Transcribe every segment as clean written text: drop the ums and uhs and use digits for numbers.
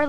You're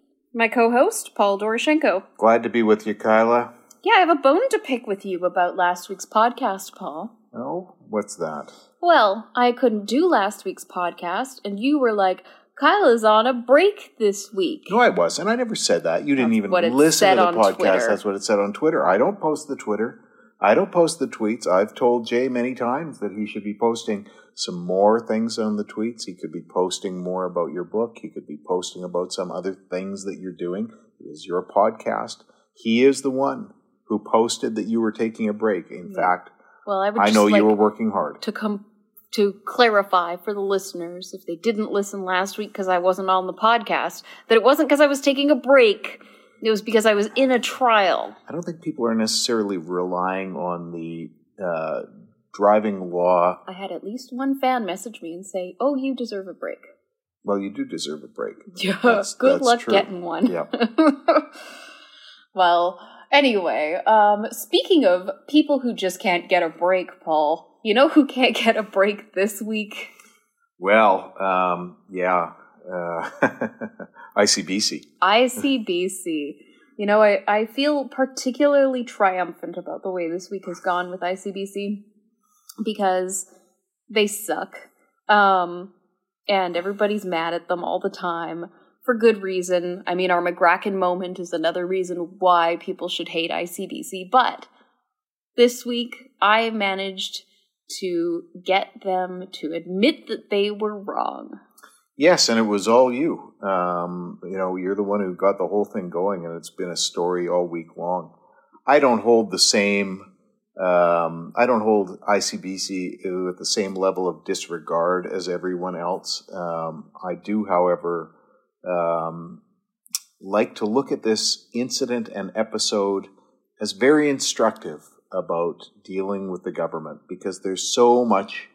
my co-host, Paul Doroshenko. Glad to be with you, Kyla. Yeah, I have a bone to pick with you about last week's podcast, Paul. Oh? What's that? Well, I couldn't do last week's podcast, and you were like, Kyla's on a break this week. No, I wasn't. I never said that. You didn't even listen to the podcast. That's what it said on Twitter. I don't post the Twitter. I don't post the tweets. I've told Jay many times that he should be posting some more things on the tweets. He could be posting more about your book. He could be posting about some other things that you're doing. It is your podcast. He is the one who posted that you were taking a break. In fact, I know you were working hard. To clarify for the listeners, if they didn't listen last week because I wasn't on the podcast, that it wasn't because I was taking a break. It was because I was in a trial. I don't think people are necessarily relying on the driving law. I had at least one fan message me and say, oh, you deserve a break. Well, you do deserve a break. Yeah, that's true. Getting one. Yeah. Well, anyway, speaking of people who just can't get a break, Paul, you know who can't get a break this week? Well, ICBC. You know, I feel particularly triumphant about the way this week has gone with ICBC because they suck. And everybody's mad at them all the time for good reason. I mean, our McCracken moment is another reason why people should hate ICBC. But this week, I managed to get them to admit that they were wrong. Yes, and it was all you. You know, you're the one who got the whole thing going, and it's been a story all week long. I don't hold ICBC at the same level of disregard as everyone else. I do, however, like to look at this incident and episode as very instructive about dealing with the government, because there's so much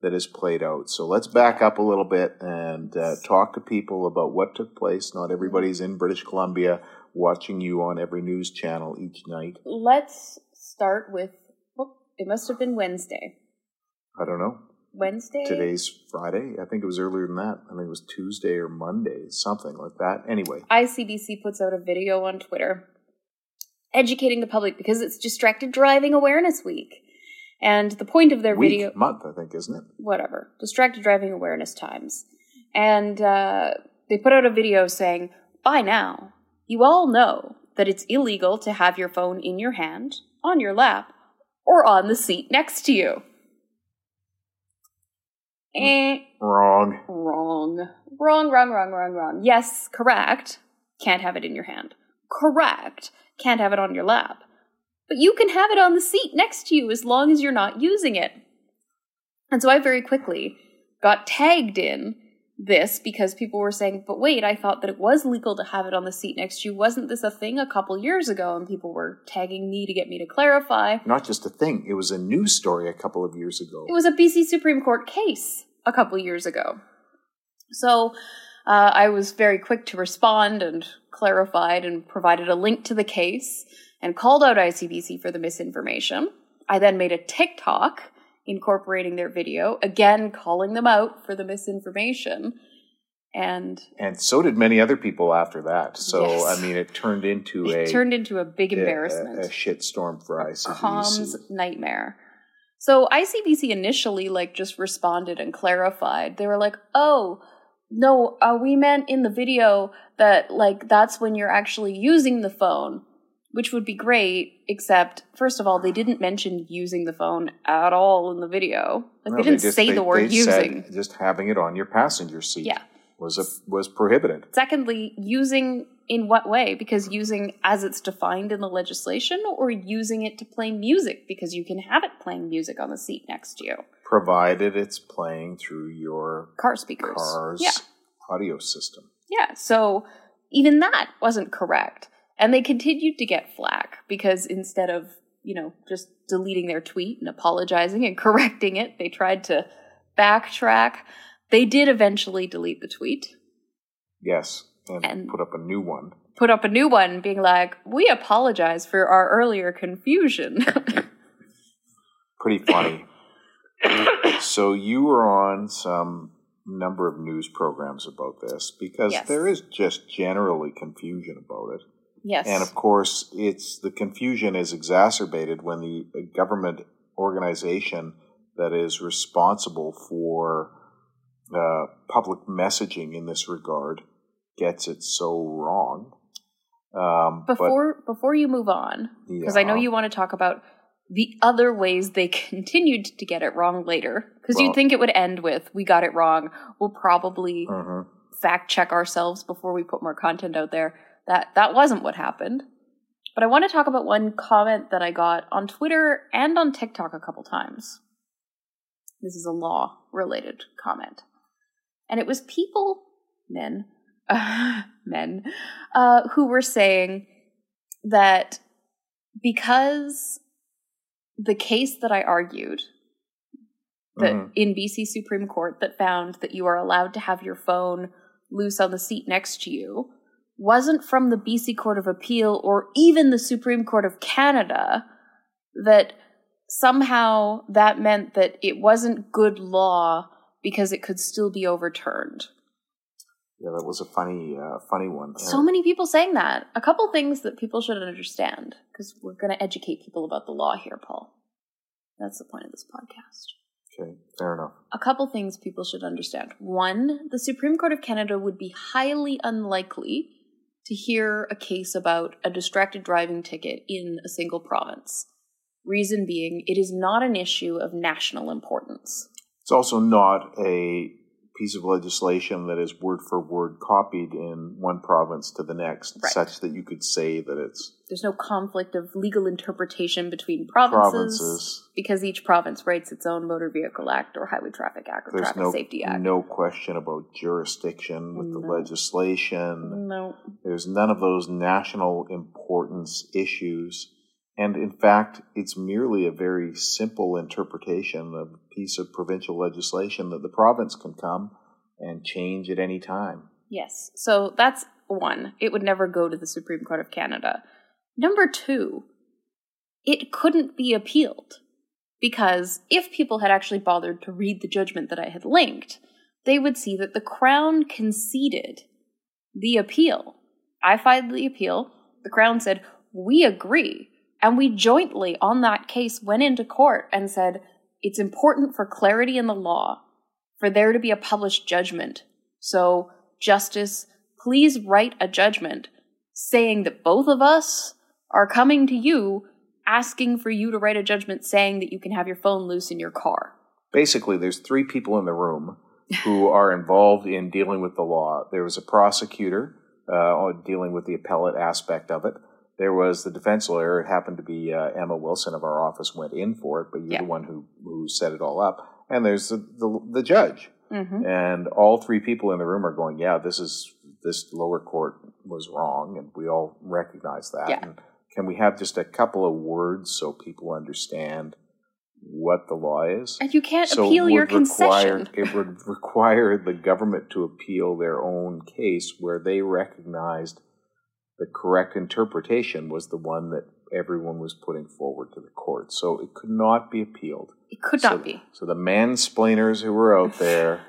that is played out. So let's back up a little bit and talk to people about what took place. Not everybody's in British Columbia watching you on every news channel each night. Let's start with, it must have been Wednesday. I don't know. Wednesday? Today's Friday. I think it was earlier than that. I think it was Tuesday or Monday, something like that. Anyway. ICBC puts out a video on Twitter educating the public because it's Distracted Driving Awareness Week. And the point of their video... month, I think, isn't it? Whatever. Distracted Driving Awareness Times. And they put out a video saying, by now, you all know that it's illegal to have your phone in your hand, on your lap, or on the seat next to you. Wrong. Yes, correct. Can't have it in your hand. Correct. Can't have it on your lap. But you can have it on the seat next to you as long as you're not using it. And so I very quickly got tagged in this because people were saying, but wait, I thought that it was legal to have it on the seat next to you. Wasn't this a thing a couple years ago? And people were tagging me to get me to clarify. Not just a thing. It was a news story a couple of years ago. It was a BC Supreme Court case a couple years ago. So I was very quick to respond and clarified and provided a link to the case and called out ICBC for the misinformation. I then made a TikTok incorporating their video, again calling them out for the misinformation. And so did many other people after that. So, yes. I mean, it turned into a big embarrassment. A shitstorm for ICBC. Comms nightmare. So ICBC initially, just responded and clarified. They were like, oh, no, we meant in the video that, that's when you're actually using the phone. Which would be great, except, first of all, they didn't mention using the phone at all in the video. They didn't say the word using. Said just having it on your passenger seat was prohibited. Secondly, using in what way? Because using as it's defined in the legislation, or using it to play music, because you can have it playing music on the seat next to you. Provided it's playing through your car speakers. Car's audio system. Yeah, so even that wasn't correct. And they continued to get flack because instead of, you know, just deleting their tweet and apologizing and correcting it, they tried to backtrack. They did eventually delete the tweet. Yes, and put up a new one. Put up a new one being like, we apologize for our earlier confusion. Pretty funny. So you were on some number of news programs about this because there is just generally confusion about it. Yes. And of course, it's the confusion is exacerbated when the government organization that is responsible for public messaging in this regard gets it so wrong. Before you move on, because I know you want to talk about the other ways they continued to get it wrong later, because you'd think it would end with, we got it wrong, we'll probably fact check ourselves before we put more content out there. That wasn't what happened. But I want to talk about one comment that I got on Twitter and on TikTok a couple times. This is a law-related comment. And it was people, men, who were saying that because the case that I argued that in BC Supreme Court that found that you are allowed to have your phone loose on the seat next to you wasn't from the BC Court of Appeal or even the Supreme Court of Canada, that somehow that meant that it wasn't good law because it could still be overturned. Yeah, that was a funny one. So many people saying that. A couple things that people should understand, because we're going to educate people about the law here, Paul. That's the point of this podcast. Okay, fair enough. A couple things people should understand. One, the Supreme Court of Canada would be highly unlikely to hear a case about a distracted driving ticket in a single province. Reason being, it is not an issue of national importance. It's also not a piece of legislation that is word for word copied in one province to the next, such that you could say that it's... There's no conflict of legal interpretation between provinces because each province writes its own Motor Vehicle Act or Highway Traffic Act or Traffic Safety Act. There's no question about jurisdiction with the legislation. No. There's none of those national importance issues. And in fact, it's merely a very simple interpretation of a piece of provincial legislation that the province can come and change at any time. Yes. So that's one. It would never go to the Supreme Court of Canada. Number two, it couldn't be appealed because if people had actually bothered to read the judgment that I had linked, they would see that the Crown conceded the appeal. I filed the appeal. The Crown said, we agree. And we jointly, on that case, went into court and said, it's important for clarity in the law for there to be a published judgment. So, Justice, please write a judgment saying that both of us are coming to you asking for you to write a judgment saying that you can have your phone loose in your car. Basically, there's three people in the room who are involved in dealing with the law. There was a prosecutor dealing with the appellate aspect of it. There was the defense lawyer. It happened to be Emma Wilson of our office went in for it, but you're the one who set it all up. And there's the judge. Mm-hmm. And all three people in the room are going, this lower court was wrong, and we all recognize that. Yeah. And can we have just a couple of words so people understand what the law is? And you can't appeal your concession. It would require the government to appeal their own case where they recognized the correct interpretation was the one that everyone was putting forward to the court. So it could not be appealed. It could not be. So the mansplainers who were out there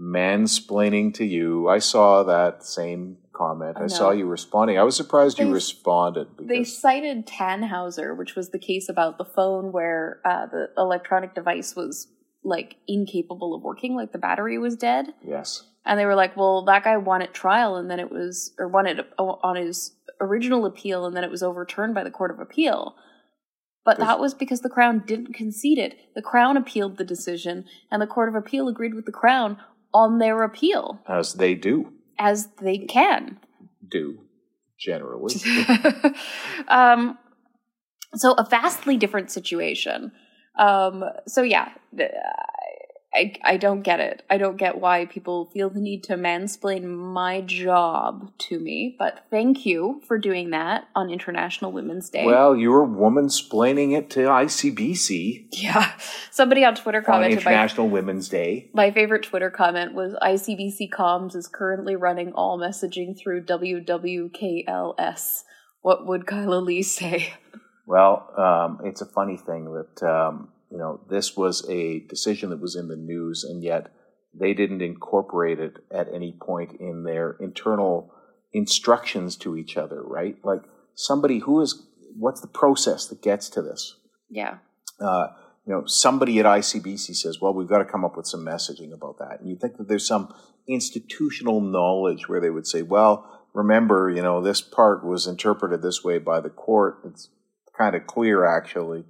mansplaining to you, I saw that same comment. I saw you responding. I was surprised you responded. They cited Tannhauser, which was the case about the phone where the electronic device was like incapable of working, like the battery was dead. Yes. And they were like, well, that guy won at trial, and then it was, or won it on his original appeal, and then it was overturned by the Court of Appeal. But that was because the Crown didn't concede it. The Crown appealed the decision, and the Court of Appeal agreed with the Crown on their appeal. As they do. As they can. Do. Generally. So a vastly different situation. So yeah, I don't get it. I don't get why people feel the need to mansplain my job to me, but thank you for doing that on International Women's Day. Well, you were woman-splaining it to ICBC. Yeah. Somebody on Twitter commented... On International Women's Day. My favorite Twitter comment was, ICBC Comms is currently running all messaging through WWKLS. What would Kyla Lee say? Well, it's a funny thing that... you know, this was a decision that was in the news, and yet they didn't incorporate it at any point in their internal instructions to each other, right? Like, somebody who is, what's the process that gets to this? Yeah. You know, somebody at ICBC says, well, we've got to come up with some messaging about that. And you think that there's some institutional knowledge where they would say, well, remember, you know, this part was interpreted this way by the court. It's kind of clear, actually.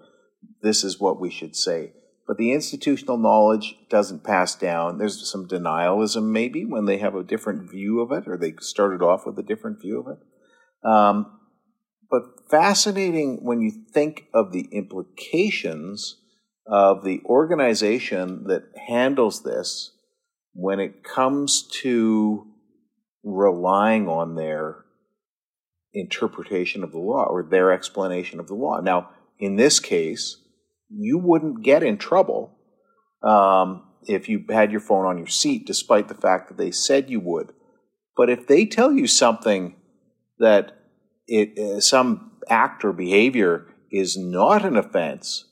This is what we should say. But the institutional knowledge doesn't pass down. There's some denialism maybe when they have a different view of it, or they started off with a different view of it. But fascinating when you think of the implications of the organization that handles this when it comes to relying on their interpretation of the law or their explanation of the law. Now, in this case, you wouldn't get in trouble if you had your phone on your seat, despite the fact that they said you would. But if they tell you something that some act or behavior is not an offense,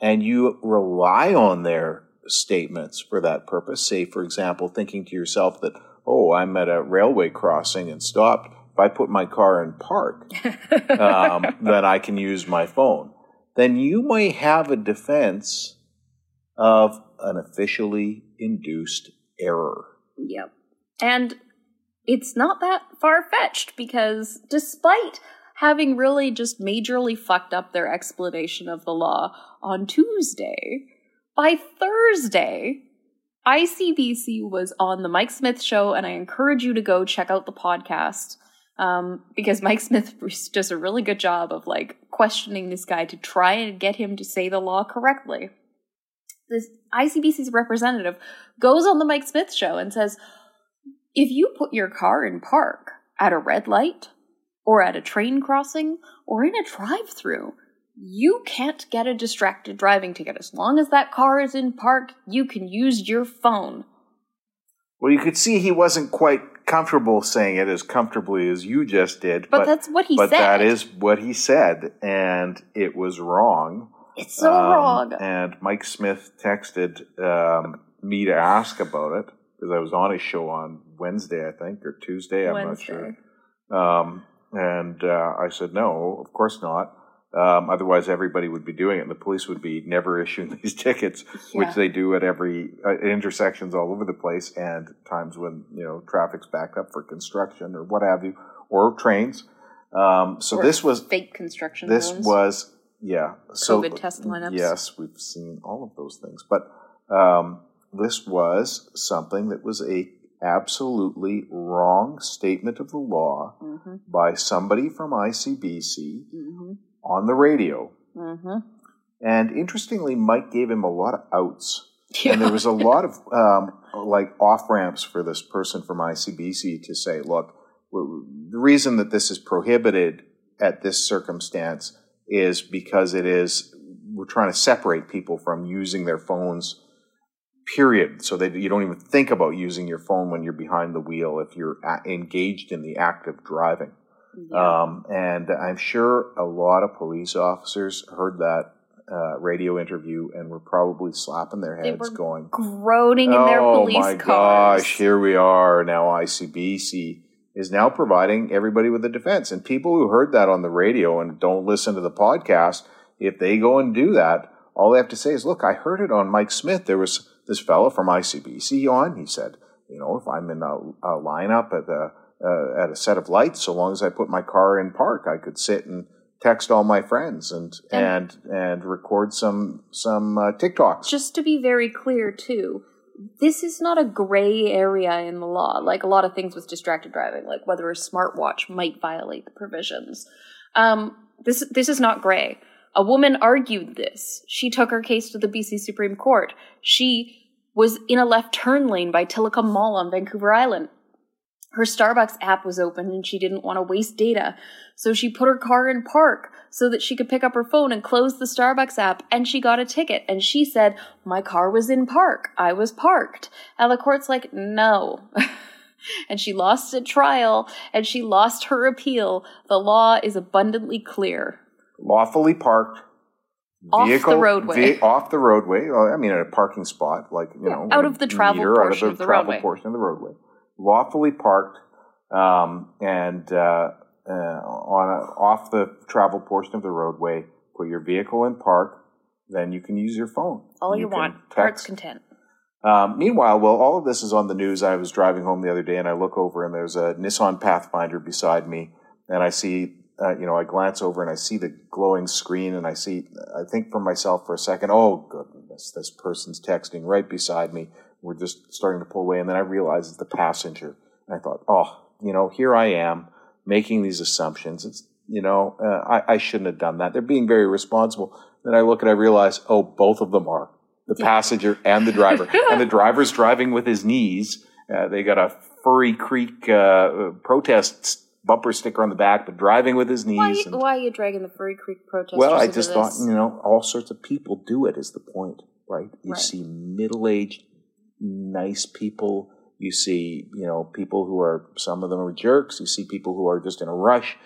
and you rely on their statements for that purpose, say, for example, thinking to yourself that, oh, I'm at a railway crossing and stopped. If I put my car in park, then I can use my phone. Then you may have a defense of an officially induced error. Yep. And it's not that far-fetched, because despite having really just majorly fucked up their explanation of the law on Tuesday, by Thursday, ICBC was on the Mike Smith Show, and I encourage you to go check out the podcast, because Mike Smith does a really good job of, like, questioning this guy to try and get him to say the law correctly. This ICBC's representative goes on the Mike Smith Show and says, if you put your car in park at a red light or at a train crossing or in a drive-through, you can't get a distracted driving ticket. As long as that car is in park, you can use your phone. Well, you could see he wasn't quite comfortable saying it as comfortably as you just did. But that's what he said. But that is what he said, and it was wrong. It's so wrong. And Mike Smith texted me to ask about it, because I was on his show on Wednesday, I think, or Tuesday. I'm not sure. And I said, no, of course not. Otherwise, everybody would be doing it, and the police would be never issuing these tickets, which they do at every intersections all over the place, and times when, you know, traffic's backed up for construction or what have you, or trains. So or this was fake construction. This zones. Was yeah. So COVID test lineups. Yes, we've seen all of those things, but this was something that was a absolutely wrong statement of the law by somebody from ICBC. On the radio. And interestingly, Mike gave him a lot of outs. Yeah. And there was a lot of, like, off-ramps for this person from ICBC to say, look, the reason that this is prohibited at this circumstance is because it is, we're trying to separate people from using their phones, period. So that you don't even think about using your phone when you're behind the wheel if you're engaged in the act of driving. Yeah. And I'm sure a lot of police officers heard that radio interview and were probably slapping their heads, going, groaning in their police cars. Oh my gosh, here we are. Now ICBC is now providing everybody with a defense. And people who heard that on the radio and don't listen to the podcast, if they go and do that, all they have to say is, look, I heard it on Mike Smith. There was this fellow from ICBC on. He said, you know, if I'm in a lineup at a set of lights, so long as I put my car in park, I could sit and text all my friends and record some TikToks. Just to be very clear, too, this is not a gray area in the law, like a lot of things with distracted driving, like whether a smartwatch might violate the provisions. This is not gray. A woman argued this. She took her case to the BC Supreme Court. She was in a left turn lane by Tilikum Mall on Vancouver Island. Her Starbucks app was open and she didn't want to waste data, so she put her car in park so that she could pick up her phone and close the Starbucks app, and she got a ticket. And she said, my car was in park. I was parked. And the court's like, no. And she lost at trial and she lost her appeal. The law is abundantly clear. Lawfully parked. Vehicle, off the roadway. Off the roadway. I mean, at a parking spot, like, you know. Out of the travel portion of the roadway. Out of the travel portion of the roadway. Lawfully parked and off the travel portion of the roadway. Put your vehicle in park, then you can use your phone. All you want. Heart's content. Meanwhile, while all of this is on the news, I was driving home the other day and I look over and there's a Nissan Pathfinder beside me, and I see, I glance over and I see the glowing screen, and I think for myself for a second, oh goodness, this person's texting right beside me. We're just starting to pull away, and then I realize it's the passenger. And I thought, here I am making these assumptions. It's, I shouldn't have done that. They're being very responsible. Then I look and I realize, oh, both of them are. The passenger and the driver. And the driver's driving with his knees. They got a Furry Creek protest bumper sticker on the back, but driving with his knees. Why are you dragging the Furry Creek protesters? Well, I just thought, all sorts of people do it is the point, right? You see middle-aged nice people. You see, people who are, some of them are jerks. You see people who are just in a rush.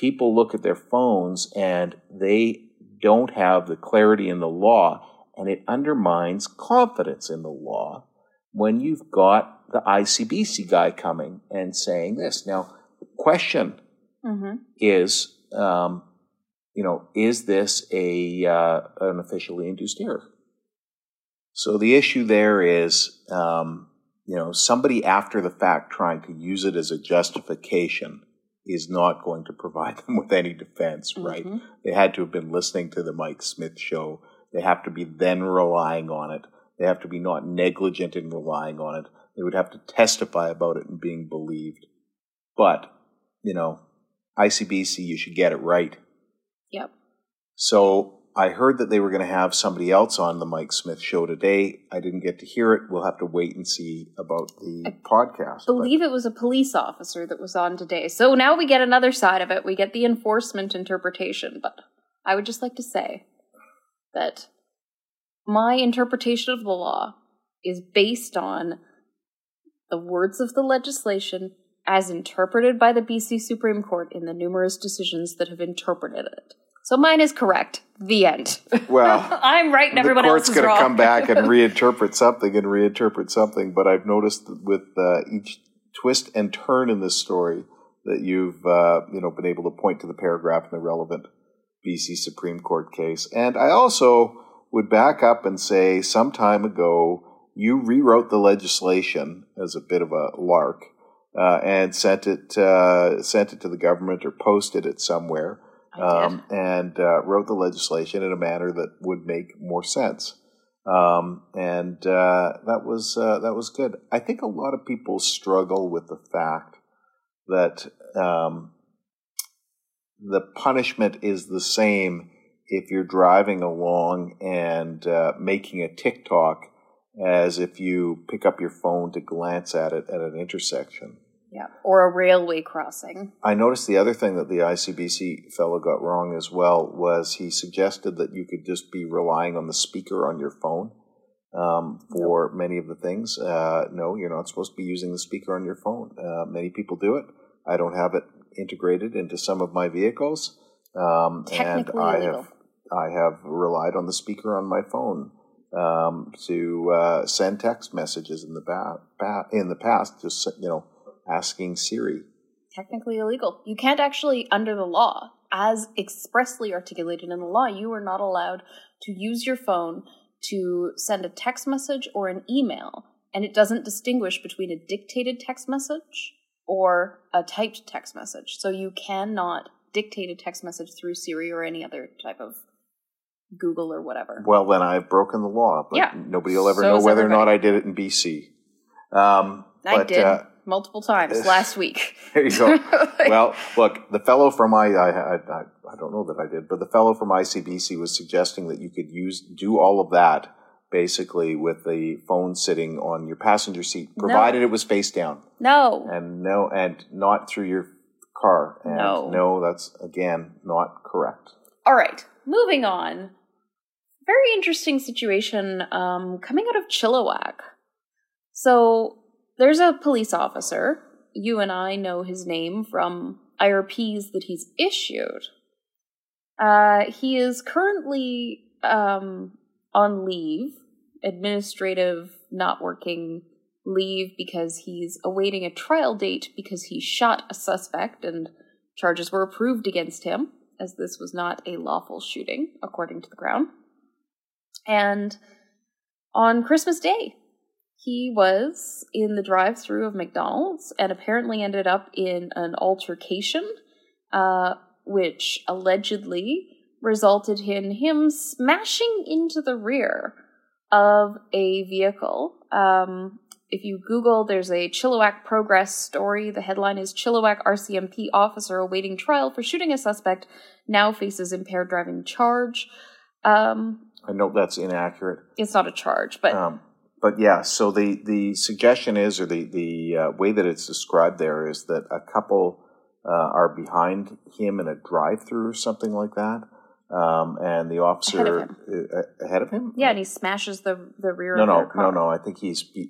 People look at their phones and they don't have the clarity in the law, and it undermines confidence in the law when you've got the ICBC guy coming and saying this. Now, the question is, is this an officially induced error? So the issue there is, somebody after the fact trying to use it as a justification is not going to provide them with any defense, right? Mm-hmm. They had to have been listening to the Mike Smith show. They have to be then relying on it. They have to be not negligent in relying on it. They would have to testify about it and being believed. But, ICBC, you should get it right. Yep. So I heard that they were going to have somebody else on the Mike Smith show today. I didn't get to hear it. We'll have to wait and see about the podcast. I believe it was a police officer that was on today. So now we get another side of it. We get the enforcement interpretation. But I would just like to say that my interpretation of the law is based on the words of the legislation as interpreted by the BC Supreme Court in the numerous decisions that have interpreted it. So mine is correct. The end. Well, I'm right and everyone else is wrong. The court's going to come back and reinterpret something. But I've noticed with each twist and turn in this story that you've been able to point to the paragraph in the relevant BC Supreme Court case. And I also would back up and say some time ago you rewrote the legislation as a bit of a lark and sent it to the government or posted it somewhere. And wrote the legislation in a manner that would make more sense. That was good. I think a lot of people struggle with the fact that the punishment is the same if you're driving along and making a TikTok as if you pick up your phone to glance at it at an intersection. Yeah, or a railway crossing. I noticed the other thing that the ICBC fellow got wrong as well was he suggested that you could just be relying on the speaker on your phone for many of the things. No, you're not supposed to be using the speaker on your phone. Many people do it. I don't have it integrated into some of my vehicles. Technically and I have relied on the speaker on my phone to send text messages in the past. Just, asking Siri. Technically illegal. You can't actually, under the law, as expressly articulated in the law, you are not allowed to use your phone to send a text message or an email, and it doesn't distinguish between a dictated text message or a typed text message. So you cannot dictate a text message through Siri or any other type of Google or whatever. Well, then I've broken the law, but nobody will ever know whether or not I did it in BC. I did. Multiple times last week. There you go. Well, look, the fellow from I don't know that I did, but the fellow from ICBC was suggesting that you could do all of that basically with the phone sitting on your passenger seat, provided it was face down. And not through your car. And no, that's, again, not correct. All right, moving on. Very interesting situation coming out of Chilliwack. So there's a police officer. You and I know his name from IRPs that he's issued. He is currently on leave, administrative, not working leave, because he's awaiting a trial date because he shot a suspect and charges were approved against him, as this was not a lawful shooting, according to the Crown. And on Christmas Day, he was in the drive-thru of McDonald's and apparently ended up in an altercation, which allegedly resulted in him smashing into the rear of a vehicle. If you Google, there's a Chilliwack Progress story. The headline is, Chilliwack RCMP officer awaiting trial for shooting a suspect now faces impaired driving charge. I know that's inaccurate. It's not a charge, but yeah, so the suggestion is, or the way that it's described there, is that a couple are behind him in a drive-thru or something like that, and the officer ahead of him. Yeah, and he smashes the rear. No, of their car. I think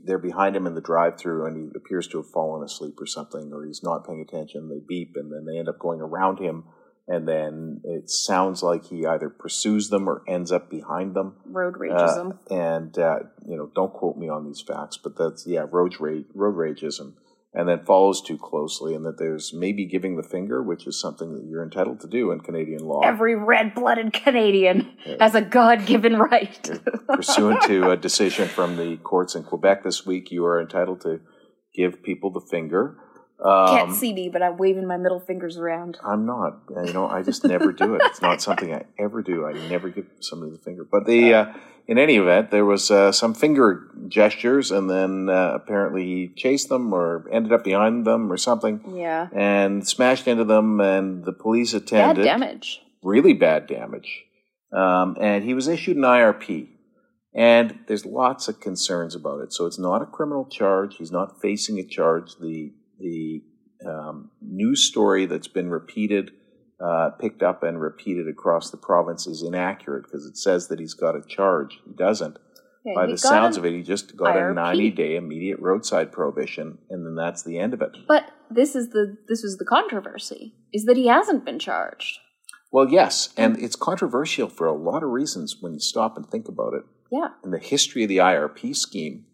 they're behind him in the drive-thru, and he appears to have fallen asleep or something, or he's not paying attention. They beep, and then they end up going around him. And then it sounds like he either pursues them or ends up behind them. Road rages them. And, don't quote me on these facts, but that's, road rageism. And then follows too closely, and that there's maybe giving the finger, which is something that you're entitled to do in Canadian law. Every red-blooded Canadian has a God-given right. Pursuant to a decision from the courts in Quebec this week, you are entitled to give people the finger. Can't see me, but I'm waving my middle fingers around. I'm not. I just never do it. It's not something I ever do. I never give somebody the finger. But in any event, there was some finger gestures, and then apparently he chased them or ended up behind them or something. Yeah. And smashed into them, and the police attended. Bad damage. Really bad damage. And he was issued an IRP. And there's lots of concerns about it. So it's not a criminal charge. He's not facing a charge. The news story that's been repeated, picked up and repeated across the province, is inaccurate, because it says that he's got a charge. He doesn't. Okay, by the sounds of it, he just got IRP. A 90-day immediate roadside prohibition, and then that's the end of it. But this is the controversy, is that he hasn't been charged. Well, yes, and it's controversial for a lot of reasons when you stop and think about it. Yeah. And the history of the IRP scheme,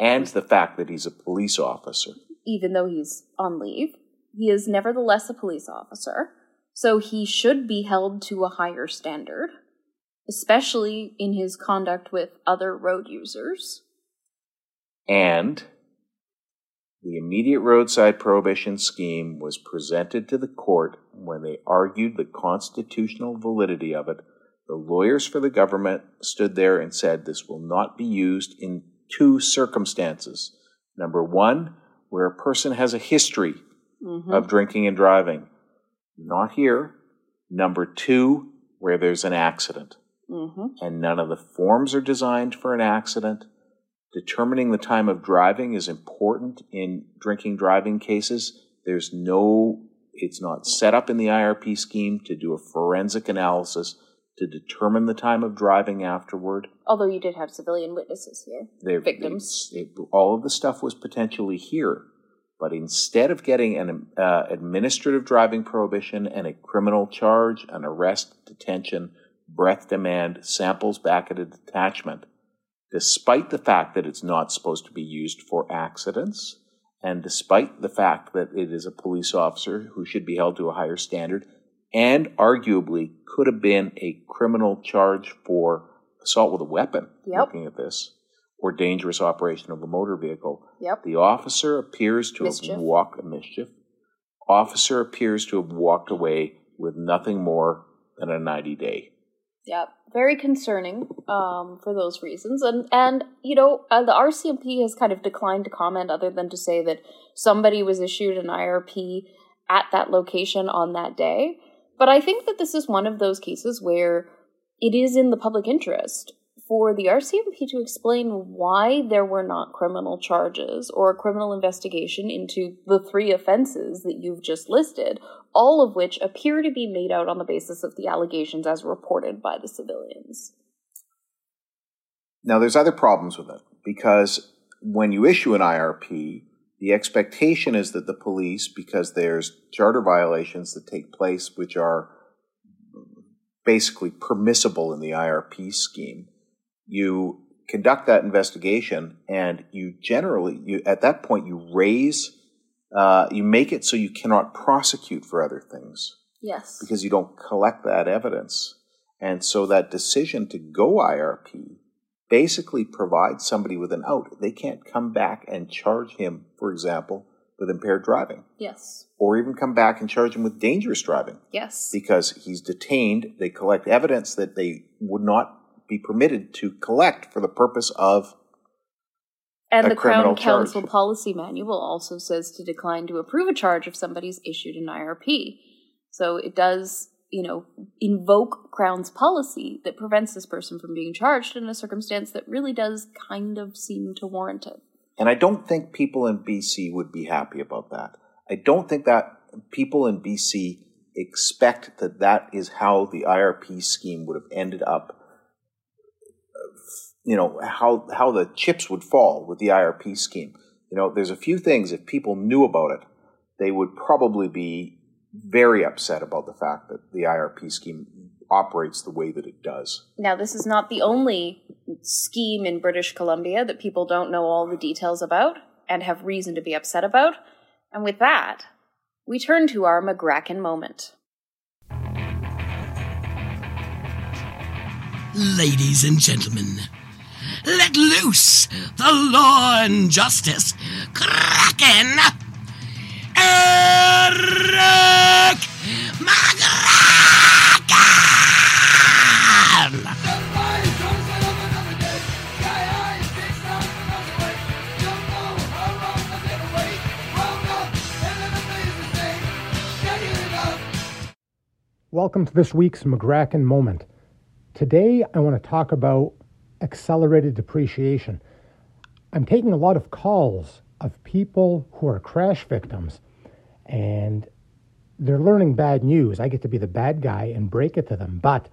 and the fact that he's a police officer. Even though he's on leave, he is nevertheless a police officer, so he should be held to a higher standard, especially in his conduct with other road users. And the immediate roadside prohibition scheme was presented to the court when they argued the constitutional validity of it. The lawyers for the government stood there and said this will not be used in two circumstances. Number one, where a person has a history of drinking and driving. Not here. Number two, where there's an accident. Mm-hmm. And none of the forms are designed for an accident. Determining the time of driving is important in drinking driving cases. It's not set up in the IRP scheme to do a forensic analysis to determine the time of driving afterward. Although you did have civilian witnesses here, victims. All of the stuff was potentially here. But instead of getting an administrative driving prohibition and a criminal charge, an arrest, detention, breath demand, samples back at a detachment, despite the fact that it's not supposed to be used for accidents, and despite the fact that it is a police officer who should be held to a higher standard, and arguably could have been a criminal charge for assault with a weapon, looking at this, or dangerous operation of a motor vehicle. Yep. The officer appears to have walked a mischief. Officer appears to have walked away with nothing more than a 90-day. Yep. Very concerning for those reasons. And the RCMP has kind of declined to comment, other than to say that somebody was issued an IRP at that location on that day. But I think that this is one of those cases where it is in the public interest for the RCMP to explain why there were not criminal charges or a criminal investigation into the three offenses that you've just listed, all of which appear to be made out on the basis of the allegations as reported by the civilians. Now, there's other problems with it, because when you issue an IRP, the expectation is that the police, because there's charter violations that take place which are basically permissible in the IRP scheme, you conduct that investigation and you generally, at that point, you raise, you make it so you cannot prosecute for other things. Yes. Because you don't collect that evidence. And so that decision to go IRP basically provides somebody with an out. They can't come back and charge him, for example, with impaired driving. Yes. Or even come back and charge him with dangerous driving. Yes. Because he's detained, they collect evidence that they would not be permitted to collect for the purpose of a criminal charge. And the Crown Council Policy Manual also says to decline to approve a charge if somebody's issued an IRP. So it does, you know, invoke Crown's policy that prevents this person from being charged in a circumstance that really does kind of seem to warrant it. And I don't think people in BC would be happy about that. I don't think that people in BC expect that that is how the IRP scheme would have ended up, you know, how the chips would fall with the IRP scheme. You know, there's a few things, if people knew about it, they would probably be very upset about the fact that the IRP scheme operates the way that it does. Now, this is not the only scheme in British Columbia that people don't know all the details about and have reason to be upset about. And with that, we turn to our McCracken moment. Ladies and gentlemen, let loose the law and justice Kraken, Eric McCracken! Welcome to this week's McCracken Moment. Today, I want to talk about accelerated depreciation. I'm taking a lot of calls of people who are crash victims, and they're learning bad news. I get to be the bad guy and break it to them. But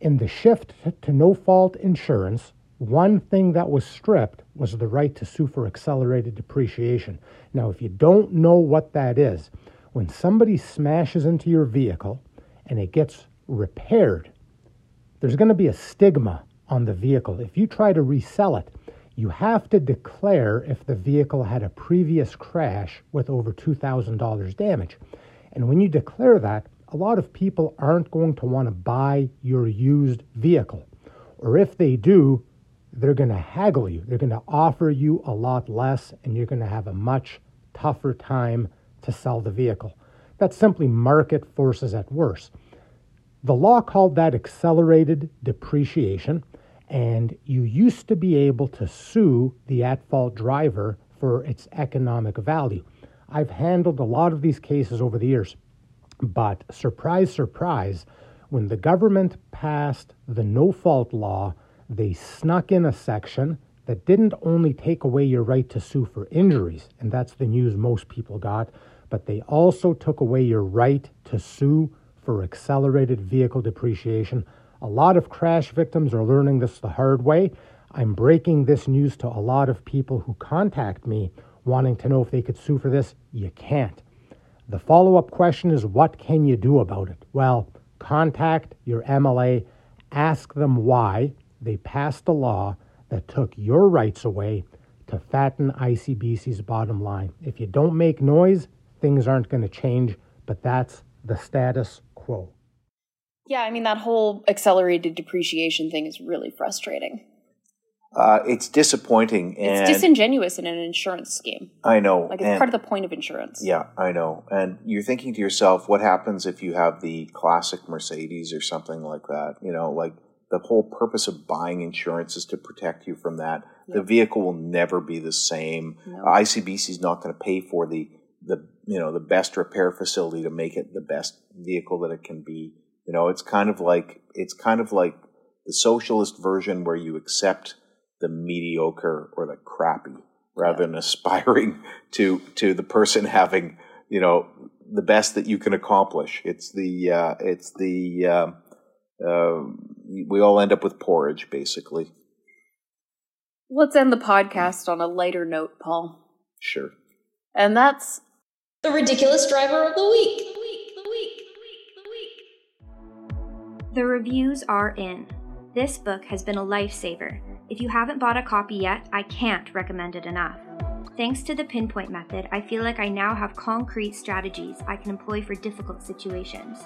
in the shift to no-fault insurance, one thing that was stripped was the right to sue for accelerated depreciation. Now, if you don't know what that is, when somebody smashes into your vehicle and it gets repaired, there's going to be a stigma on the vehicle. If you try to resell it, you have to declare if the vehicle had a previous crash with over $2,000 damage. And when you declare that, a lot of people aren't going to want to buy your used vehicle. Or if they do, they're going to haggle you. They're going to offer you a lot less, and you're going to have a much tougher time to sell the vehicle. That's simply market forces at worst. The law called that accelerated depreciation, and you used to be able to sue the at-fault driver for its economic value. I've handled a lot of these cases over the years, but surprise, surprise, when the government passed the no-fault law, they snuck in a section that didn't only take away your right to sue for injuries, and that's the news most people got, but they also took away your right to sue for accelerated vehicle depreciation. A lot of crash victims are learning this the hard way. I'm breaking this news to a lot of people who contact me wanting to know if they could sue for this. You can't. The follow-up question is, what can you do about it? Well, contact your MLA, ask them why they passed a law that took your rights away to fatten ICBC's bottom line. If you don't make noise, things aren't going to change, but that's the status quo. Yeah, I mean, that whole accelerated depreciation thing is really frustrating. It's disappointing. And it's disingenuous in an insurance scheme. I know. Like, it's part of the point of insurance. Yeah, I know. And you're thinking to yourself, what happens if you have the classic Mercedes or something like that? You know, like, the whole purpose of buying insurance is to protect you from that. Yep. The vehicle will never be the same. No. ICBC is not going to pay for the best repair facility to make it the best vehicle that it can be. You know, it's kind of like the socialist version where you accept the mediocre or the crappy rather than aspiring to the person having, you know, the best that you can accomplish. It's the we all end up with porridge, basically. Let's end the podcast on a lighter note, Paul. Sure. And that's the ridiculous driver of the week. The reviews are in. This book has been a lifesaver. If you haven't bought a copy yet, I can't recommend it enough. Thanks to the pinpoint method, I feel like I now have concrete strategies I can employ for difficult situations.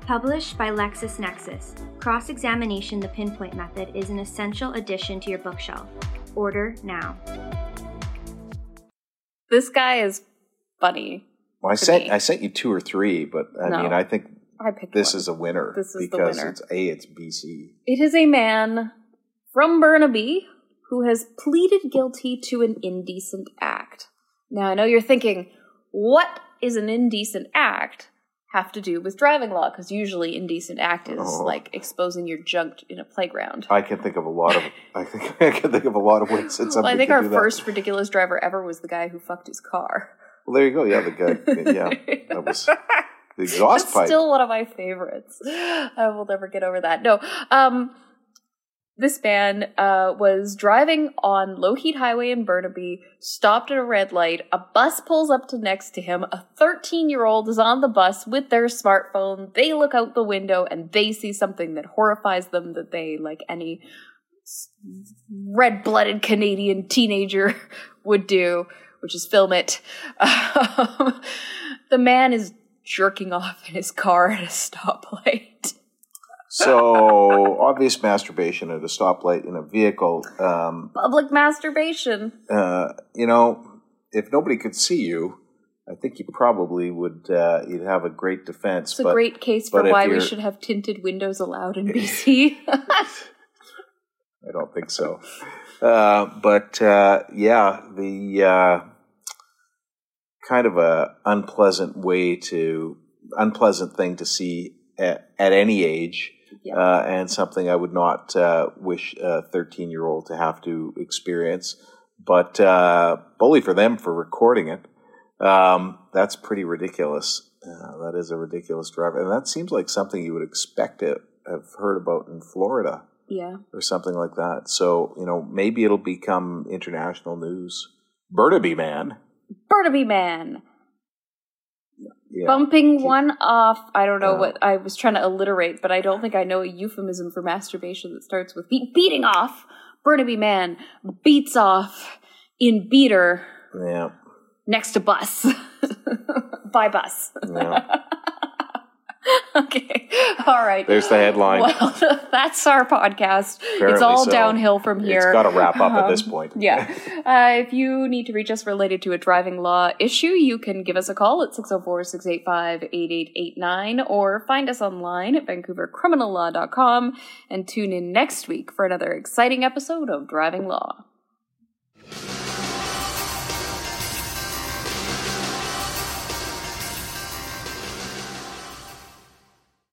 Published by LexisNexis, Cross-Examination: the Pinpoint Method is an essential addition to your bookshelf. Order now. This guy is funny. Well, I sent you two or three, but I mean, I think this is a winner. This is the winner. Because it's BC. It is a man from Burnaby who has pleaded guilty to an indecent act. Now, I know you're thinking, what is an indecent act have to do with driving law? Because usually indecent act is like exposing your junk in a playground. I can think of a lot of ways that somebody can do that. I think our first ridiculous driver ever was the guy who fucked his car. Well, there you go. Yeah, the guy. Yeah, that was the exhaust pipe. That's still one of my favorites. I will never get over that. No, this man was driving on Low Heat Highway in Burnaby, stopped at a red light. A bus pulls up to next to him. A 13-year-old is on the bus with their smartphone. They look out the window and they see something that horrifies them that they, like any red-blooded Canadian teenager would do, which is film it. The man is jerking off in his car at a stoplight. So, obvious masturbation at a stoplight in a vehicle. Public masturbation. You know, if nobody could see you, I think you probably would you'd have a great defense. It's a great case for why we should have tinted windows allowed in BC. I don't think so. The kind of a unpleasant thing to see at any age. Yeah. And something I would not wish a 13-year-old to have to experience. But bully for them for recording it. That's pretty ridiculous. That is a ridiculous driver. And that seems like something you would expect to have heard about in Florida. Yeah. Or something like that. So, you know, maybe it'll become international news. Burnaby Man. Yeah. Bumping one off. I don't know what I was trying to alliterate, but I don't think I know a euphemism for masturbation that starts with beating off. Burnaby man beats off in beater. Yeah. Next to bus. By bus. Yeah. Okay. All right. There's the headline. Well, that's our podcast. Apparently it's all downhill from here. It's got to wrap up at this point. Yeah. If you need to reach us related to a driving law issue, you can give us a call at 604-685-8889 or find us online at vancouvercriminallaw.com and tune in next week for another exciting episode of Driving Law.